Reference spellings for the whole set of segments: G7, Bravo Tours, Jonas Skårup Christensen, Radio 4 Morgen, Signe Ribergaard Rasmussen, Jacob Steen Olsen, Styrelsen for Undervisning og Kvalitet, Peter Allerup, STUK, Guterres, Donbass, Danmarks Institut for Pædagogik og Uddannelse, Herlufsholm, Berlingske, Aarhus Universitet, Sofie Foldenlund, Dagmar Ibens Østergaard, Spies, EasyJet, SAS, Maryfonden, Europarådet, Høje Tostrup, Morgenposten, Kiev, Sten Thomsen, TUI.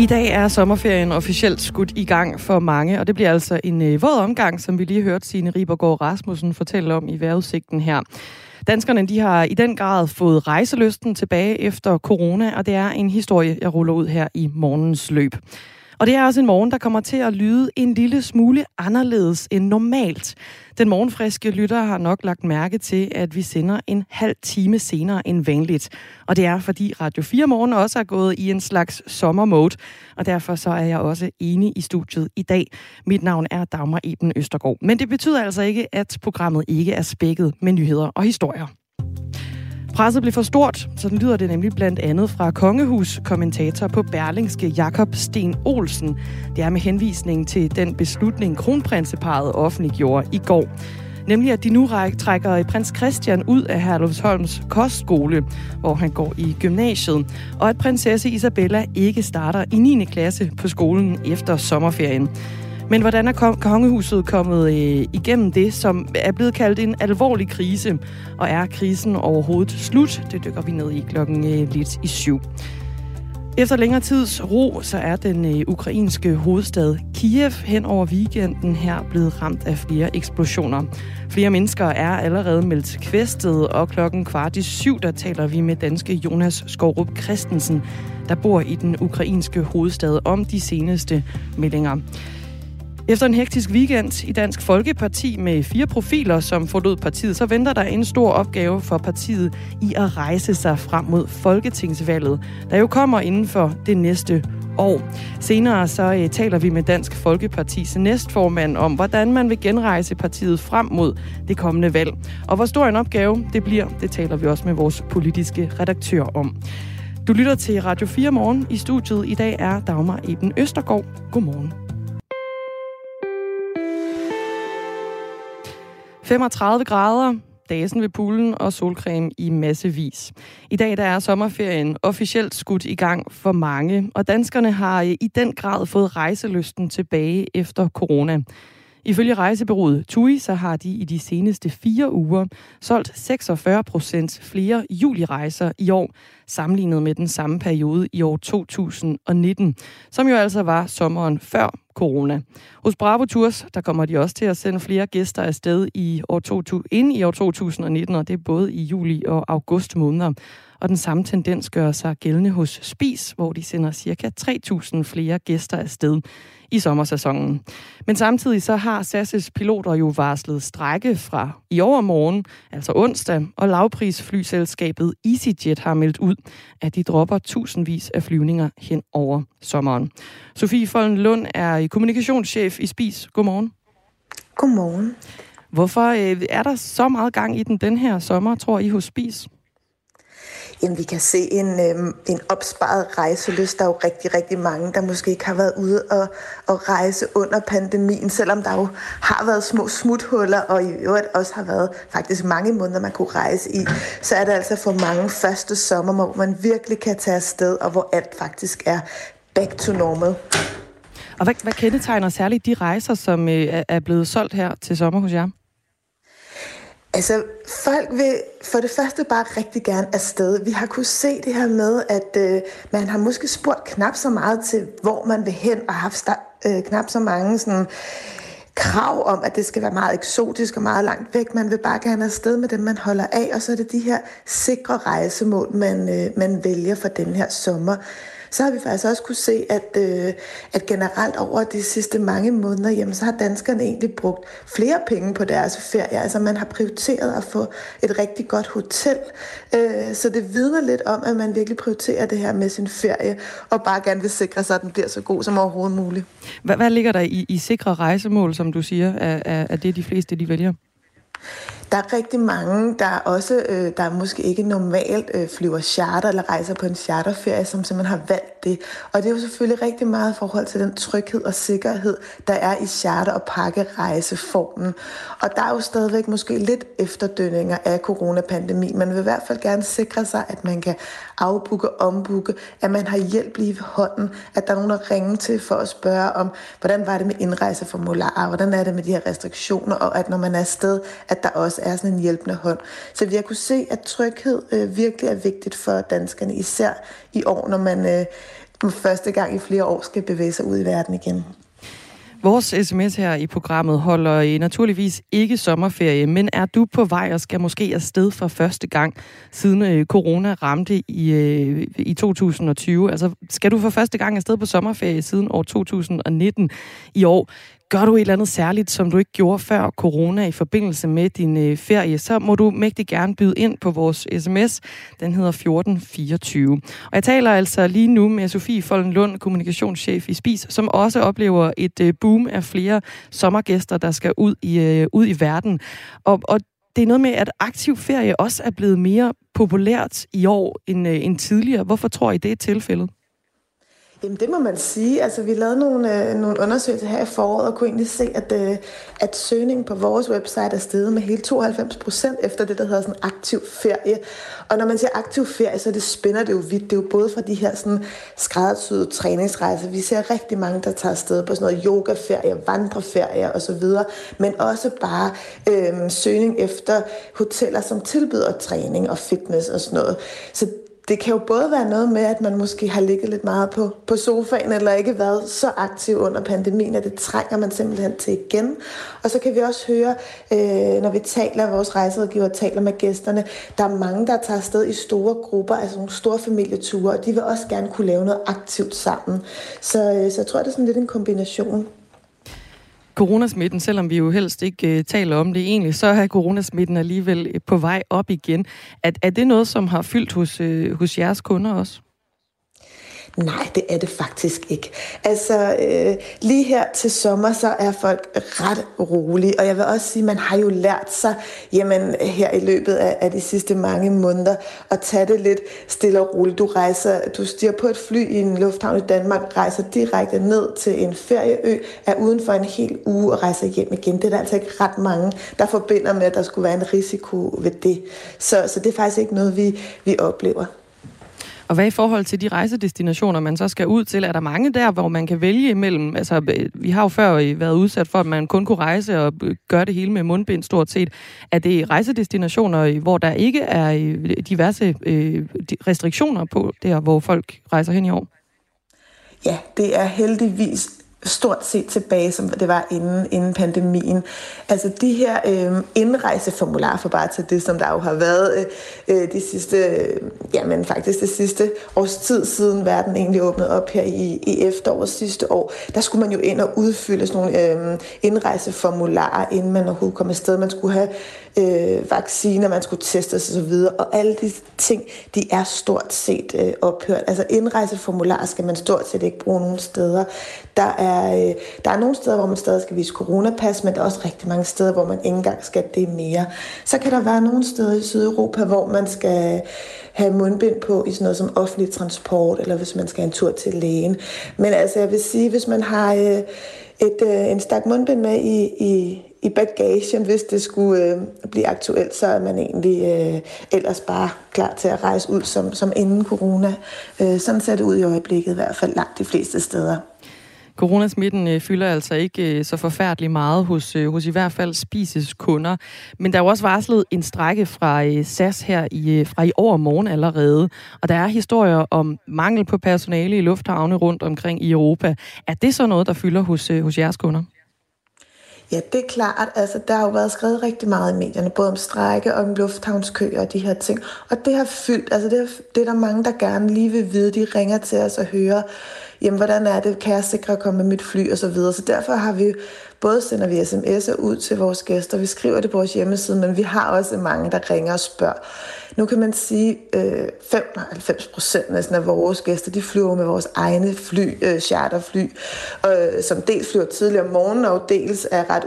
I dag er sommerferien officielt skudt i gang for mange, og det bliver altså en våd omgang, som vi lige hørte Signe Ribergaard Rasmussen fortælle om i vejrudsigten her. Danskerne de har i den grad fået rejselysten tilbage efter corona, og det er en historie, jeg ruller ud her i morgens løb. Og det er også en morgen, der kommer til at lyde en lille smule anderledes end normalt. Den morgenfriske lytter har nok lagt mærke til, at vi sender en halv time senere end vanligt. Og det er, fordi Radio 4 Morgen også er gået i en slags sommermode. Og derfor så er jeg også enig i studiet i dag. Mit navn er Dagmar Ibens Østergaard. Men det betyder altså ikke, at programmet ikke er spækket med nyheder og historier. Presset blev for stort, sådan lyder det nemlig blandt andet fra kongehuskommentator på Berlingske Jacob Steen Olsen. Det er med henvisning til den beslutning, kronprinseparret offentliggjorde i går. Nemlig at de nu trækker prins Christian ud af Herlufsholms kostskole, hvor han går i gymnasiet. Og at prinsesse Isabella ikke starter i 9. klasse på skolen efter sommerferien. Men hvordan er kongehuset kommet igennem det, som er blevet kaldt en alvorlig krise? Og er krisen overhovedet slut? Det dykker vi ned i klokken lidt i 7. Efter længere tids ro, så er den ukrainske hovedstad Kiev hen over weekenden her blevet ramt af flere eksplosioner. Flere mennesker er allerede meldt kvæstet, og klokken 6:15, der taler vi med danske Jonas Skårup Christensen, der bor i den ukrainske hovedstad, om de seneste meldinger. Efter en hektisk weekend i Dansk Folkeparti med 4 profiler, som forlod partiet, så venter der en stor opgave for partiet i at rejse sig frem mod folketingsvalget, der jo kommer inden for det næste år. Senere så taler vi med Dansk Folkepartis næstformand om, hvordan man vil genrejse partiet frem mod det kommende valg. Og hvor stor en opgave det bliver, det taler vi også med vores politiske redaktør om. Du lytter til Radio 4 Morgen. I studiet i dag er Dagmar Ibens Østergaard. Godmorgen. 35 grader, dagen ved poolen og solcreme i massevis. I dag der er sommerferien officielt skudt i gang for mange, og danskerne har i den grad fået rejselysten tilbage efter corona. Ifølge rejsebureauet TUI, så har de i de seneste 4 uger solgt 46% flere julirejser i år, sammenlignet med den samme periode i år 2019, som jo altså var sommeren før corona. Hos Bravo Tours, der kommer de også til at sende flere gæster afsted i år 2019, og det er både i juli og august måneder. Og den samme tendens gør sig gældende hos Spies, hvor de sender ca. 3.000 flere gæster afsted i sommersæsonen. Men samtidig så har SAS' piloter jo varslet strejke fra i overmorgen, altså onsdag, og lavprisflyselskabet EasyJet har meldt ud, at de dropper tusindvis af flyvninger hen over sommeren. Sofie Foldenlund er kommunikationschef i Spies. Godmorgen. Godmorgen. Hvorfor er der så meget gang i den her sommer, tror I, hos Spies? Jamen, vi kan se en opsparet rejselyst. Der er jo rigtig, rigtig mange, der måske ikke har været ude og rejse under pandemien, selvom der jo har været små smuthuller, og i øvrigt også har været faktisk mange måneder, man kunne rejse i. Så er det altså for mange første sommer, hvor man virkelig kan tage afsted, og hvor alt faktisk er back to normal. Og hvad kendetegner særligt de rejser, som er blevet solgt her til sommer hos jer? Altså, folk vil for det første bare rigtig gerne afsted. Vi har kunnet se det her med, at man har måske spurgt knap så meget til, hvor man vil hen, og haft knap så mange sådan krav om, at det skal være meget eksotisk og meget langt væk. Man vil bare gerne afsted med dem, man holder af, og så er det de her sikre rejsemål, man vælger for den her sommer. Så har vi faktisk også kunne se, at generelt over de sidste mange måneder, jamen, så har danskerne egentlig brugt flere penge på deres ferie. Altså man har prioriteret at få et rigtig godt hotel. Så det vidner lidt om, at man virkelig prioriterer det her med sin ferie, og bare gerne vil sikre sig, at den bliver så god som overhovedet muligt. Hvad ligger der i sikre rejsemål, som du siger, er det de fleste, de vælger? Der er rigtig mange, der måske ikke normalt flyver charter eller rejser på en charterferie, som simpelthen har valgt det. Og det er jo selvfølgelig rigtig meget i forhold til den tryghed og sikkerhed, der er i charter- og pakkerejseformen. Og der er jo stadigvæk måske lidt efterdønninger af coronapandemien. Man vil i hvert fald gerne sikre sig, at man kan afbooke, ombooke, at man har hjælp lige ved hånden, at der er nogen at ringe til for at spørge om, hvordan var det med indrejseformularer, hvordan er det med de her restriktioner, og at når man er afsted, at der også er sådan en hjælpende hånd. Så vi har kunnet se, at tryghed virkelig er vigtigt for danskerne, især i år, når man for første gang i flere år skal bevæge sig ud i verden igen. Vores sms her i programmet holder naturligvis ikke sommerferie, men er du på vej og skal måske afsted for første gang, siden corona ramte i 2020? Altså, skal du for første gang afsted på sommerferie siden år 2019 i år? Gør du et eller andet særligt, som du ikke gjorde før corona i forbindelse med din ferie, så må du mægtig gerne byde ind på vores sms. Den hedder 1424. Og jeg taler altså lige nu med Sofie Foldenlund, kommunikationschef i Spies, som også oplever et boom af flere sommergæster, der skal ud i verden. Og det er noget med, at aktiv ferie også er blevet mere populært i år end tidligere. Hvorfor tror I, det er tilfældet? Jamen det må man sige. Altså, vi lavede nogle undersøgelser her i foråret og kunne egentlig se, at søgningen på vores website er steget med hele 92% efter det, der hedder sådan aktiv ferie. Og når man siger aktiv ferie, så det spænder det jo vidt. Det er jo både fra de her sådan skræddersyede træningsrejser. Vi ser rigtig mange, der tager afsted på sådan noget yogaferie, vandreferie osv. Men også bare søgning efter hoteller, som tilbyder træning og fitness og sådan noget. Så det kan jo både være noget med, at man måske har ligget lidt meget på sofaen, eller ikke været så aktiv under pandemien, at det trænger man simpelthen til igen. Og så kan vi også høre, når vi taler, vores rejserådgiver taler med gæsterne, der er mange, der tager afsted i store grupper, altså nogle store familieture, og de vil også gerne kunne lave noget aktivt sammen. Så jeg tror, det er sådan lidt en kombination. Coronasmitten, selvom vi jo helst ikke taler om det egentlig, så er coronasmitten alligevel på vej op igen. Er det noget, som har fyldt hos jeres kunder også? Nej, det er det faktisk ikke. Altså, lige her til sommer, så er folk ret rolige, og jeg vil også sige, man har jo lært sig, jamen her i løbet af de sidste mange måneder, at tage det lidt stille og roligt. Du stiger på et fly i en lufthavn i Danmark, rejser direkte ned til en ferieø, er uden for en hel uge og rejser hjem igen. Det er der altså ikke ret mange, der forbinder med, at der skulle være en risiko ved det. Så det er faktisk ikke noget, vi oplever. Og hvad i forhold til de rejsedestinationer, man så skal ud til? Er der mange der, hvor man kan vælge imellem? Altså, vi har jo før været udsat for, at man kun kunne rejse og gøre det hele med mundbind stort set. Er det rejsedestinationer, hvor der ikke er diverse restriktioner på der, hvor folk rejser hen i år? Ja, det er heldigvis stort set tilbage, som det var inden pandemien. Altså de her indrejseformularer, for bare til det, som der jo har været det sidste års tid, siden verden egentlig åbnede op her i efteråret sidste år, der skulle man jo ind og udfylde sådan nogle indrejseformularer, inden man overhovedet kom afsted. Man skulle have vacciner, man skulle testes osv., og alle de ting, de er stort set ophørt. Altså indrejseformularer skal man stort set ikke bruge nogen steder. Der er nogle steder, hvor man stadig skal vise coronapas, men der er også rigtig mange steder, hvor man ikke engang skal det mere. Så kan der være nogle steder i Sydeuropa, hvor man skal have mundbind på i sådan noget som offentlig transport, eller hvis man skal en tur til lægen. Men altså, jeg vil sige, hvis man har en stak mundbind med i bagagen, hvis det skulle blive aktuelt, så er man egentlig ellers bare klar til at rejse ud som inden corona. Sådan ser det ud i øjeblikket, i hvert fald langt de fleste steder. Coronasmitten fylder altså ikke så forfærdeligt meget hos i hvert fald Spises kunder. Men der er jo også varslet en strejke fra SAS her fra i overmorgen allerede. Og der er historier om mangel på personale i lufthavne rundt omkring i Europa. Er det så noget, der fylder hos jeres kunder? Ja, det er klart. Altså, der har jo været skrevet rigtig meget i medierne, både om strejke og om lufthavnskøer og de her ting. Og det har fyldt. Altså, det er der mange, der gerne lige vil vide. De ringer til os og hører, jamen, hvordan er det? Kan jeg sikre at komme med mit fly? Og så videre. Så derfor har vi både sender vi sms'er ud til vores gæster, vi skriver det på vores hjemmeside, men vi har også mange, der ringer og spørger. Nu kan man sige, 95% næsten af vores gæster, de flyver med vores egne fly, charterfly, som dels flyver tidligere om morgenen, og dels er ret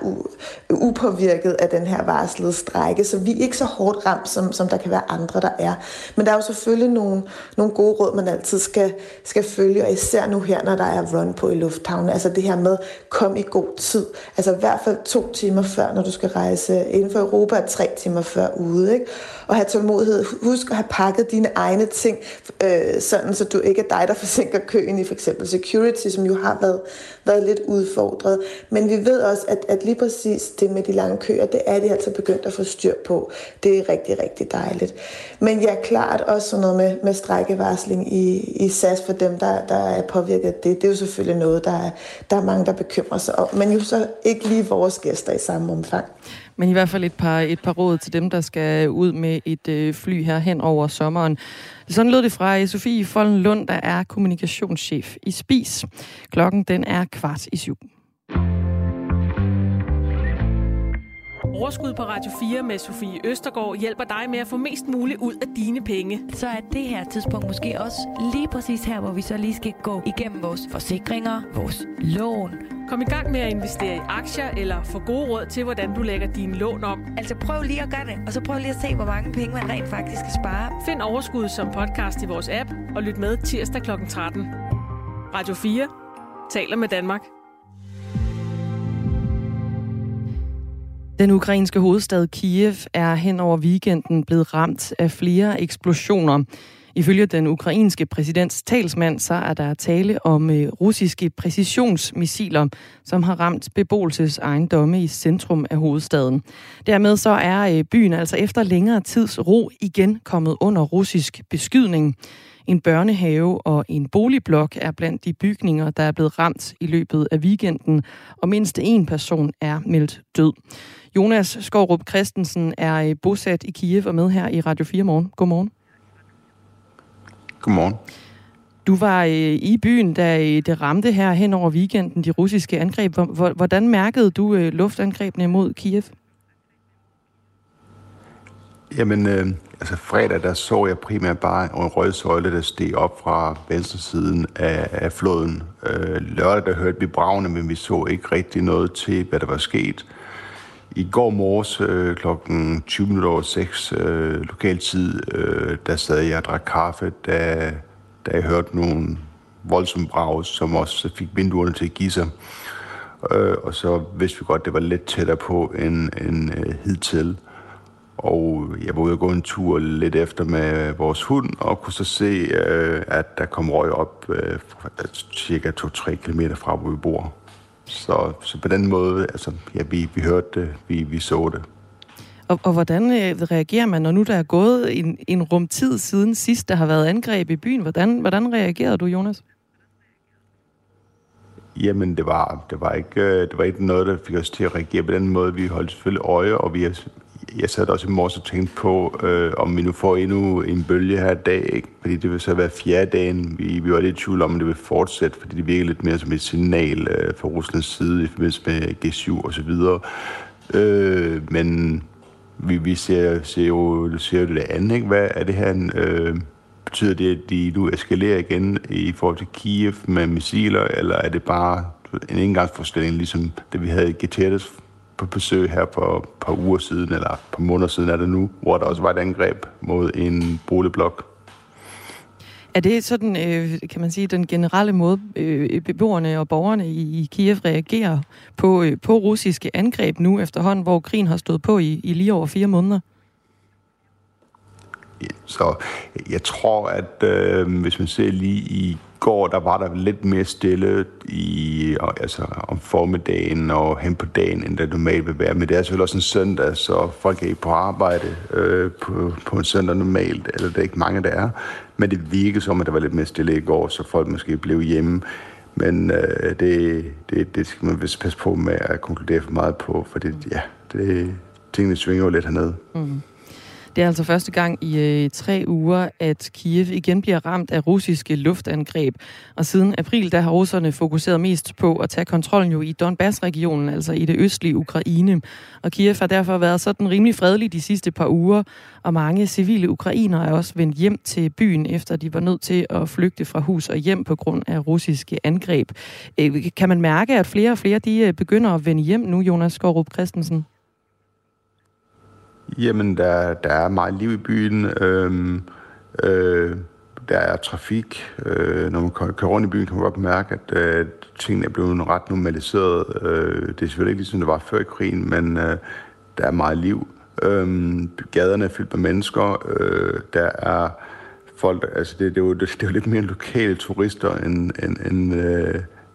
upåvirket af den her varslede strejke, så vi er ikke så hårdt ramt, som der kan være andre, der er. Men der er jo selvfølgelig nogle gode råd, man altid skal følge, og især nu her, når der er run på i lufthavnen, altså det her med, kom i god tid. Altså i hvert fald 2 timer før, når du skal rejse inden for Europa, og 3 timer før ude, ikke? Og have tålmodighed husk at have pakket dine egne ting, sådan så du ikke er dig, der forsinker køen i for eksempel security, som jo har været lidt udfordret. Men vi ved også, at lige præcis det med de lange køer, det er de altså begyndt at få styr på. Det er rigtig, rigtig dejligt. Men ja, klart også sådan noget med strækkevarsling i SAS for dem, der er påvirket af det. Det er jo selvfølgelig noget, der er mange, der bekymrer sig om. Men jo så ikke lige vores gæster i samme omfang. Men i hvert fald et par råd til dem, der skal ud med et fly her hen over sommeren. Sådan lød det fra Sofie Foldenlund, der er kommunikationschef i Spies. Klokken den er 6:15. Overskud på Radio 4 med Sofie Østergaard hjælper dig med at få mest muligt ud af dine penge. Så er det her tidspunkt måske også lige præcis her, hvor vi så lige skal gå igennem vores forsikringer, vores lån. Kom i gang med at investere i aktier eller få gode råd til, hvordan du lægger dine lån om. Altså prøv lige at gøre det, og så prøv lige at se, hvor mange penge man rent faktisk kan spare. Find Overskud som podcast i vores app, og lyt med tirsdag kl. 13. Radio 4 taler med Danmark. Den ukrainske hovedstad Kiev er hen over weekenden blevet ramt af flere eksplosioner. Ifølge den ukrainske præsidents talsmand, så er der tale om russiske præcisionsmissiler, som har ramt beboelsesejendomme i centrum af hovedstaden. Dermed så er byen altså efter længere tids ro igen kommet under russisk beskydning. En børnehave og en boligblok er blandt de bygninger, der er blevet ramt i løbet af weekenden, og mindst en person er meldt død. Jonas Skårup Christensen er bosat i Kiev og med her i Radio 4 Morgen. Godmorgen. Godmorgen. Du var i byen, da det ramte her hen over weekenden, de russiske angreb. Hvordan mærkede du luftangrebene mod Kiev? Jamen, altså fredag, der så jeg primært bare en rød søjle, der steg op fra venstre siden af floden. Lørdag, der hørte vi bragene, men vi så ikke rigtig noget til, hvad der var sket. I går morges klokken 5:20 lokal tid, der sad jeg og drak kaffe, da jeg hørte nogle voldsomme brag, som også fik vinduerne til at give sig. Og så vidste vi godt, det var lidt tættere på end hidtil. Og jeg var ude og gå en tur lidt efter med vores hund, og kunne så se, at der kom røg op cirka 2-3 kilometer fra, hvor vi bor. Så på den måde, altså, ja, vi hørte det, vi så det. Og hvordan reagerer man, når nu der er gået en rumtid siden sidst, der har været angreb i byen? Hvordan reagerede du, Jonas? Jamen, det var ikke noget, der fik os til at reagere på den måde. Vi holdt selvfølgelig øje, og jeg sad også i morges og tænkte på, om vi nu får endnu en bølge her i dag, ikke? Fordi det vil så være fjerde dagen. Vi var lidt i tvivl om, det vil fortsætte, fordi det virker lidt mere som et signal fra Ruslands side i forbindelse med G7 og så videre. Men vi ser jo det andet, ikke? Hvad er det her? Betyder det, at de nu eskalerer igen i forhold til Kiev med missiler, eller er det bare en engangsforstilling, ligesom det vi havde i Guterres på besøg her for et par uger siden, eller på måneder siden er det nu, hvor der også var et angreb mod en boligblok. Er det sådan, kan man sige, den generelle måde, beboerne og borgerne i Kiev reagerer på russiske angreb nu efterhånden, hvor krigen har stået på i lige over 4 måneder? Ja, så jeg tror, at hvis man ser lige i går, der var der lidt mere stille om formiddagen og hen på dagen, end der normalt vil være. Men det er selvfølgelig også en søndag, så folk er ikke på arbejde på en søndag normalt, eller det er ikke mange, der er. Men det virkede som, at der var lidt mere stille i går, så folk måske blev hjemme. Men det skal man vist passe på med at konkludere for meget på, for tingene svinger jo lidt hernede. Mm. Det er altså første gang i 3 uger, at Kiev igen bliver ramt af russiske luftangreb. Og siden april, der har russerne fokuseret mest på at tage kontrollen jo i Donbass-regionen, altså i det østlige Ukraine. Og Kiev har derfor været sådan rimelig fredelig de sidste par uger, og mange civile ukrainere er også vendt hjem til byen, efter de var nødt til at flygte fra hus og hjem på grund af russiske angreb. Kan man mærke, at flere og flere de begynder at vende hjem nu, Jonas Skårup Christensen? Jamen, der er meget liv i byen. Der er trafik. Når man kører rundt i byen, kan man godt mærke, at tingene er blevet ret normaliseret. Det er selvfølgelig ikke ligesom det var før krigen, men der er meget liv. Gaderne er fyldt med mennesker. Der er folk, altså det er jo lidt mere lokale turister end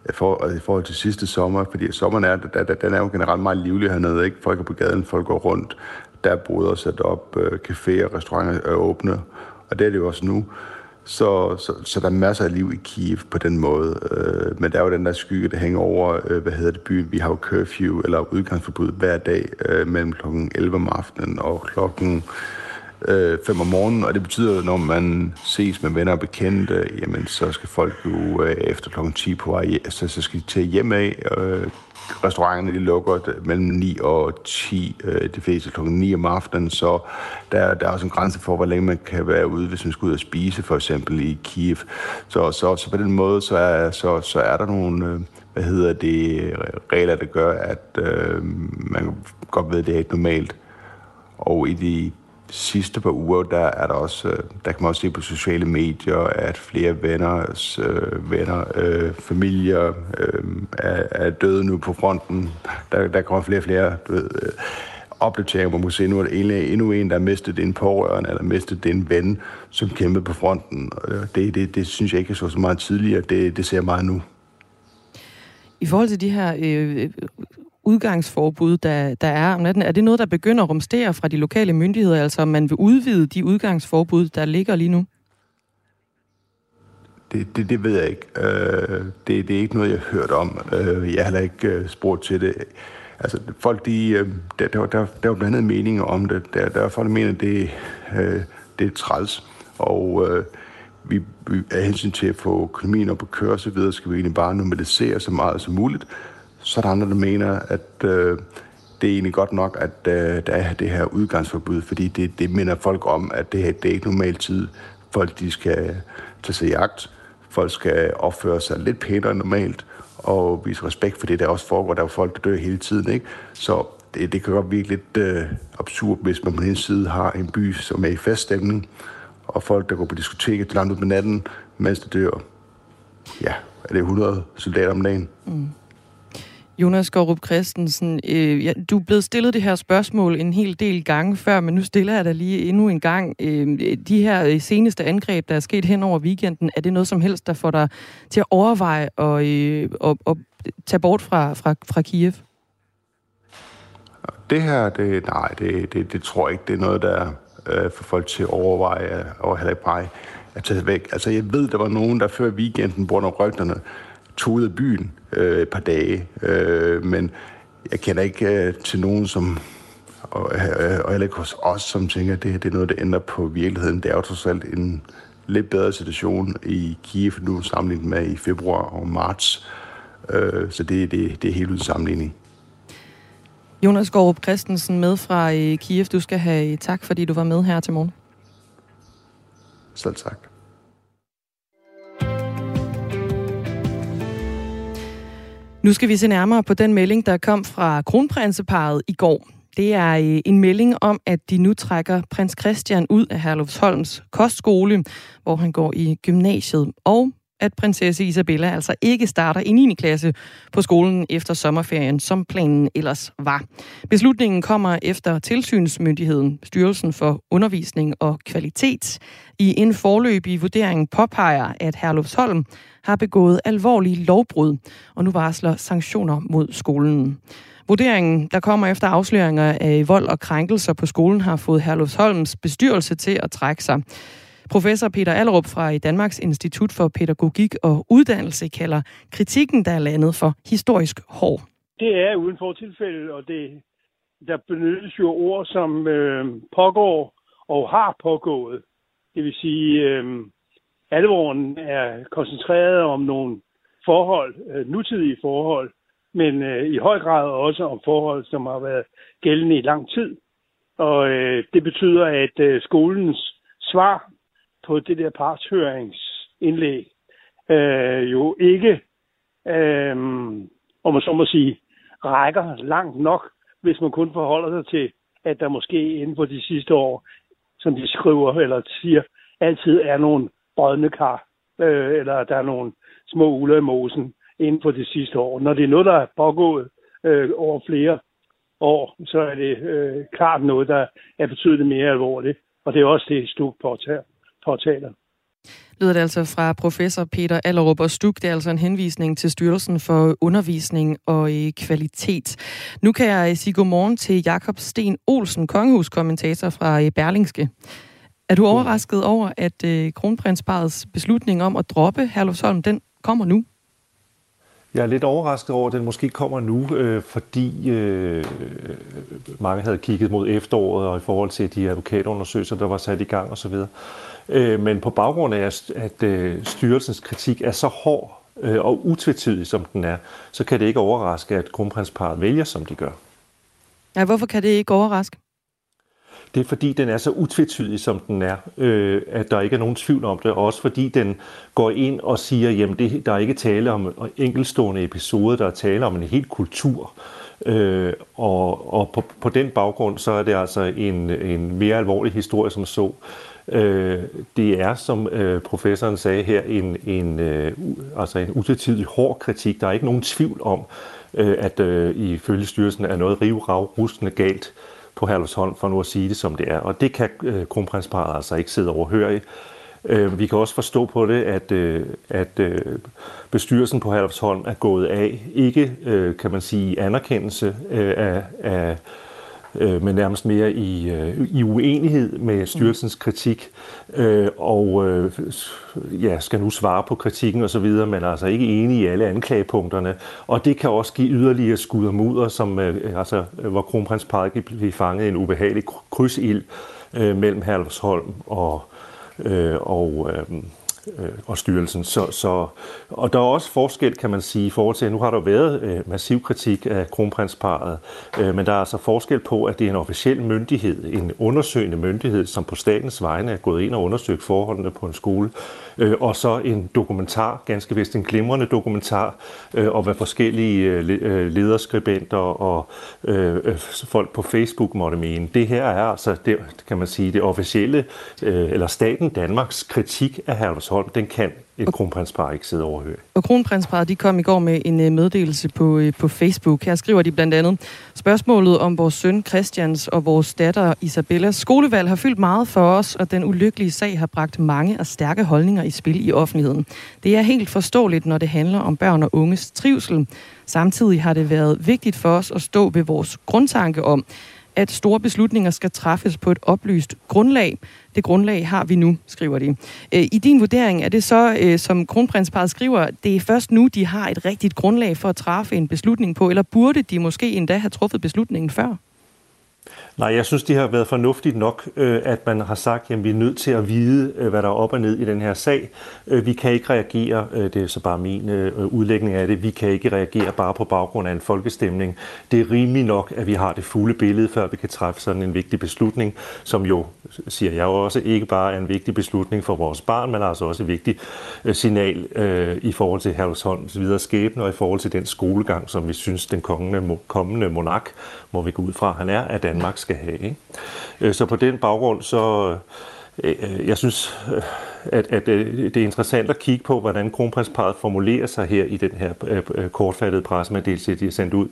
i forhold til sidste sommer, fordi sommeren er, den er jo generelt meget livlig hernede, ikke? Folk er på gaden, folk går rundt, der er boder sat op, caféer, restauranter er åbne, og det er det jo også nu. Så der er masser af liv i Kiev på den måde, men der er jo den der skygge, der hænger over, byen. Vi har jo curfew eller udgangsforbud hver dag mellem klokken 11 om aftenen og klokken 5 om morgenen, og det betyder, når man ses med venner og bekendte, jamen så skal folk jo efter klokken 10 på vej, så skal de tage hjem af. Restauranterne de lukker mellem 9 og 10, det fleste klokken 9 om aftenen, så der er også en grænse for, hvor længe man kan være ude, hvis man skal ud og spise, for eksempel i Kiev. Så på den måde, så er der nogle, regler, der gør, at man godt ved, det er helt normalt. Og i de sidste par uger, der kan man også se på sociale medier, at flere venners familier er døde nu på fronten. Der kommer flere opdateringer, hvor man kan se, nu er der endnu en, der har mistet en pårørende, eller mistet en ven, som kæmpede på fronten. Det synes jeg ikke, jeg så meget tidligere. Det ser jeg meget nu. I forhold til de her udgangsforbud, der er om natten, er det noget, der begynder at rumstere fra de lokale myndigheder, altså om man vil udvide de udgangsforbud, der ligger lige nu? Det ved jeg ikke. Det er ikke noget, jeg har hørt om. Jeg har heller ikke spurgt til det. Altså, folk, der er jo blandt andet meninger om det. Der er folk, der mener, det er træls, og vi af hensyn til at få økonomien op at køre og så videre, skal vi egentlig bare normalisere så meget som muligt. Så er der andre, der mener, at det er egentlig godt nok, at der er det her udgangsforbud, fordi det minder folk om, at det er ikke normal tid. Folk de skal tage sig i agt, folk skal opføre sig lidt pænere normalt, og vise respekt for det, der også foregår. Der er folk, der dør hele tiden, ikke? Så det kan godt virke lidt absurd, hvis man på den side har en by, som er i feststemning, og folk, der går på diskoteket langt ud på natten, mens de dør. Ja, er det 100 soldater om dagen? Mm. Jonas Skårup Christensen, du er blevet stillet det her spørgsmål en hel del gange før, men nu stiller jeg dig lige endnu en gang. De her seneste angreb, der er sket hen over weekenden, er det noget som helst, der får dig til at overveje at tage bort fra Kiev? Det her, det tror jeg ikke, det er noget, der får folk til at overveje og heller ikke bare at tage væk. Altså, jeg ved, der var nogen, der før weekenden brugte om rygterne, tog ud af byen et par dage, men jeg kender ikke til nogen, som, og heller ikke hos os, som tænker, at det er noget, der ændrer på virkeligheden. Det er jo trods alt en lidt bedre situation i Kiev nu, sammenlignet med i februar og marts, så det er helt uden sammenligning. Jonas Skårup Christensen med fra Kiev. Du skal have tak, fordi du var med her til morgen. Selv tak. Nu skal vi se nærmere på den melding, der kom fra kronprinseparret i går. Det er en melding om, at de nu trækker prins Christian ud af Herlufsholms kostskole, hvor han går i gymnasiet, og at prinsesse Isabella altså ikke starter i 9. klasse på skolen efter sommerferien, som planen ellers var. Beslutningen kommer efter tilsynsmyndigheden, Styrelsen for Undervisning og Kvalitet, i en foreløbig vurdering påpeger, at Herlufsholm har begået alvorlige lovbrud, og nu varsler sanktioner mod skolen. Vurderingen, der kommer efter afsløringer af vold og krænkelser på skolen, har fået Herlufsholms bestyrelse til at trække sig. Professor Peter Allerup fra Danmarks Institut for Pædagogik og Uddannelse kalder kritikken, der er landet, for historisk hård. Det er uden for tilfælde, og der benyttes jo ord, som pågår og har pågået. Det vil sige, alvoren er koncentreret om nogle forhold, nutidige forhold, men i høj grad også om forhold, som har været gældende i lang tid. Og det betyder, at skolens svar på det der partshøringsindlæg jo ikke, om man så må sige, rækker langt nok, hvis man kun forholder sig til, at der måske inden for de sidste år, som de skriver eller siger, altid er nogle brødne kar, eller der er nogle små uler i mosen inden for de sidste år. Når det er noget, der er pågået over flere år, så er det klart noget, der er betydeligt mere alvorligt. Og det er også det, STUK påtaler. Lyder det altså fra professor Peter Allerup, og STUK, det er altså en henvisning til Styrelsen for Undervisning og Kvalitet. Nu kan jeg sige godmorgen til Jacob Steen Olsen, kongehuskommentator fra Berlingske. Er du overrasket over, at kronprinsparrets beslutning om at droppe Herlufsholm, den kommer nu? Jeg er lidt overrasket over, at den måske kommer nu, fordi mange havde kigget mod efteråret og i forhold til de advokatundersøgelser, der var sat i gang osv. Men på baggrund af, at styrelsens kritik er så hård og utvetydig, som den er, så kan det ikke overraske, at kronprinsparret vælger, som de gør. Ja, hvorfor kan det ikke overraske? Det er fordi, den er så utvetydig, som den er, at der ikke er nogen tvivl om det. Og også fordi den går ind og siger, jamen der er ikke tale om enkeltstående episoder, der er tale om en hel kultur. Og på den baggrund, så er det altså en mere alvorlig historie, som så. Det er, som professoren sagde her, en utvetydig hård kritik. Der er ikke nogen tvivl om, at ifølge styrelsen er noget rivrustende galt på Herlufsholm, for nu at sige det, som det er. Og det kan kronprinsparret altså ikke sidde overhørig. Vi kan også forstå på det, at bestyrelsen på Herlufsholm er gået af. Ikke, kan man sige, anerkendelse men nærmest mere i uenighed med styrelsens kritik, skal nu svare på kritikken osv., men er altså ikke enige i alle anklagepunkterne. Og det kan også give yderligere skud og mudder, som, hvor kronprinsparret blev fanget i en ubehagelig krydsild mellem Herlufsholm og styrelsen. Og der er også forskel, kan man sige, i forhold til, nu har der været massiv kritik af kronprinsparret, men der er altså forskel på, at det er en officiel myndighed, en undersøgende myndighed, som på statens vegne er gået ind og undersøgt forholdene på en skole, og så en dokumentar, ganske vist en glimrende dokumentar, og hvad forskellige lederskribenter og folk på Facebook måtte mene. Det her er altså, det, kan man sige, det officielle, eller staten Danmarks kritik af Herlufsholm. Den kan et kronprinspar ikke sidde overhøre. Og kronprinsparet, de kom i går med en meddelelse på Facebook. Her skriver de blandt andet: spørgsmålet om vores søn Christians og vores datter Isabellas skolevalg har fyldt meget for os, og den ulykkelige sag har bragt mange og stærke holdninger i spil i offentligheden. Det er helt forståeligt, når det handler om børn og unges trivsel. Samtidig har det været vigtigt for os at stå ved vores grundtanke om, at store beslutninger skal træffes på et oplyst grundlag. Det grundlag har vi nu, skriver de. I din vurdering er det så, som kronprinsparret skriver, det er først nu, de har et rigtigt grundlag for at træffe en beslutning på, eller burde de måske endda have truffet beslutningen før? Nej, jeg synes, det har været fornuftigt nok, at man har sagt, at vi er nødt til at vide, hvad der er op og ned i den her sag. Vi kan ikke reagere, det er så bare min udlægning af det, vi kan ikke reagere bare på baggrund af en folkestemning. Det er rimeligt nok, at vi har det fulde billede, før vi kan træffe sådan en vigtig beslutning, som jo, siger jeg også, ikke bare er en vigtig beslutning for vores barn, men altså også et vigtigt signal i forhold til Herlufsholms videre skæbne og i forhold til den skolegang, som vi synes, den kommende monark, må vi gå ud fra, han er, at Danmark skal have. Ikke? Så på den baggrund, så jeg synes, at det er interessant at kigge på, hvordan kronprinsparret formulerer sig her i den her kortfattede pressemeddelelse, de har sendt ud.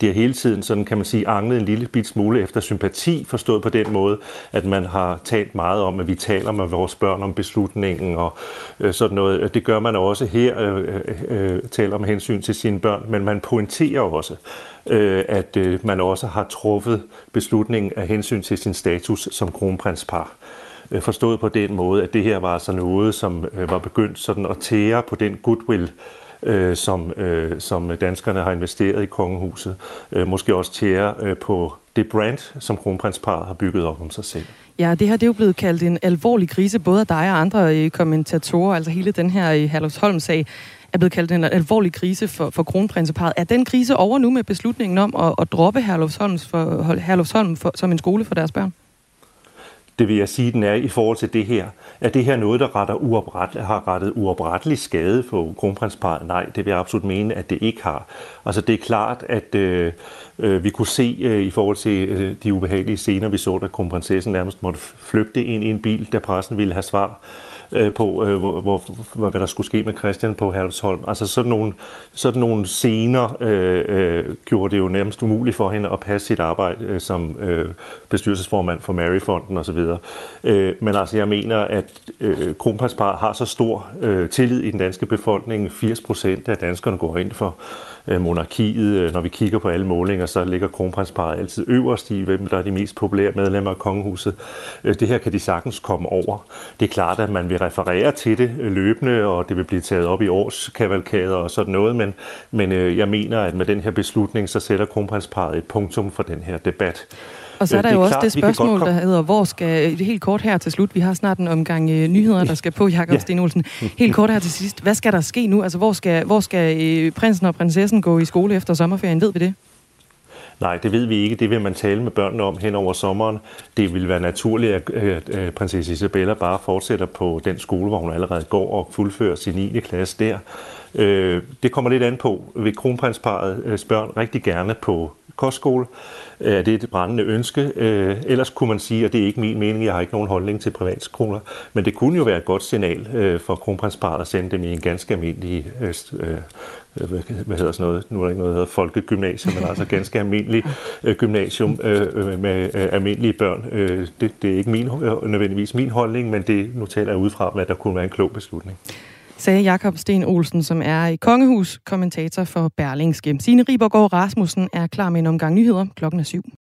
De har hele tiden, sådan kan man sige, anglet en lille bit smule efter sympati, forstået på den måde, at man har talt meget om, at vi taler med vores børn om beslutningen og sådan noget. Det gør man også her, taler om hensyn til sine børn, men man pointerer også, at man også har truffet beslutningen af hensyn til sin status som kronprinspar. Forstået på den måde, at det her var altså noget, som var begyndt sådan at tære på den goodwill, som danskerne har investeret i kongehuset. Måske også tære på det brand, som kronprinsparret har bygget op om sig selv. Ja, det her det er jo blevet kaldt en alvorlig krise, både af dig og andre kommentatorer. Altså hele den her Herlufsholm-sag er blevet kaldt en alvorlig krise for kronprinseparret. Er den krise over nu med beslutningen om at droppe Herlufsholm som en skole for deres børn? Det vil jeg sige, den er i forhold til det her. Er det her noget, der har rettet uoprettelig skade på kronprinsparret? Nej, det vil jeg absolut mene, at det ikke har. Altså det er klart, at vi kunne se i forhold til de ubehagelige scener, vi så, da kronprinsessen nærmest måtte flygte ind i en bil, da pressen ville have svar. på, hvad der skulle ske med Christian på Herlufsholm. Altså sådan nogle scener gjorde det jo nærmest umuligt for hende at passe sit arbejde som bestyrelsesformand for Maryfonden osv. Men altså jeg mener, at kronprinspar har så stor tillid i den danske befolkning. 80% af danskerne går ind for monarkiet. Når vi kigger på alle målinger, så ligger kronprinsparet altid øverst i, hvem der er de mest populære medlemmer af kongehuset. Det her kan de sagtens komme over. Det er klart, at man vil referere til det løbende, og det vil blive taget op i årskavalkader og sådan noget, men jeg mener, at med den her beslutning, så sætter kronprinsparet et punktum for den her debat. Og så er der jo også det spørgsmål, der hedder, hvor skal, helt kort her til slut, vi har snart en omgang nyheder, der skal på, Jacob Steen Olsen. Helt kort her til sidst, hvad skal der ske nu? Altså, hvor skal prinsen og prinsessen gå i skole efter sommerferien? Ved vi det? Nej, det ved vi ikke. Det vil man tale med børnene om hen over sommeren. Det vil være naturligt, at prinsesse Isabella bare fortsætter på den skole, hvor hun allerede går og fuldfører sin 9. klasse der. Det kommer lidt an på. Vil kronprinsparet børn rigtig gerne på kostskole? Det er et brændende ønske. Ellers kunne man sige, at det er ikke min mening, jeg har ikke nogen holdning til privatskoler, men det kunne jo være et godt signal for kronprinsparet at sende dem i en ganske almindelig hvad hedder sådan noget? Nu er der ikke noget, der hedder folkegymnasium, men altså ganske almindelig gymnasium med almindelige børn. Det er ikke nødvendigvis min holdning, men det nu taler jeg udefra, at der kunne være en klog beslutning. Sagde Jacob Steen Olsen, som er i Kongehus, kommentator for Berlingske. Signe Ribergaard Rasmussen er klar med en omgang nyheder. Klokken er 7.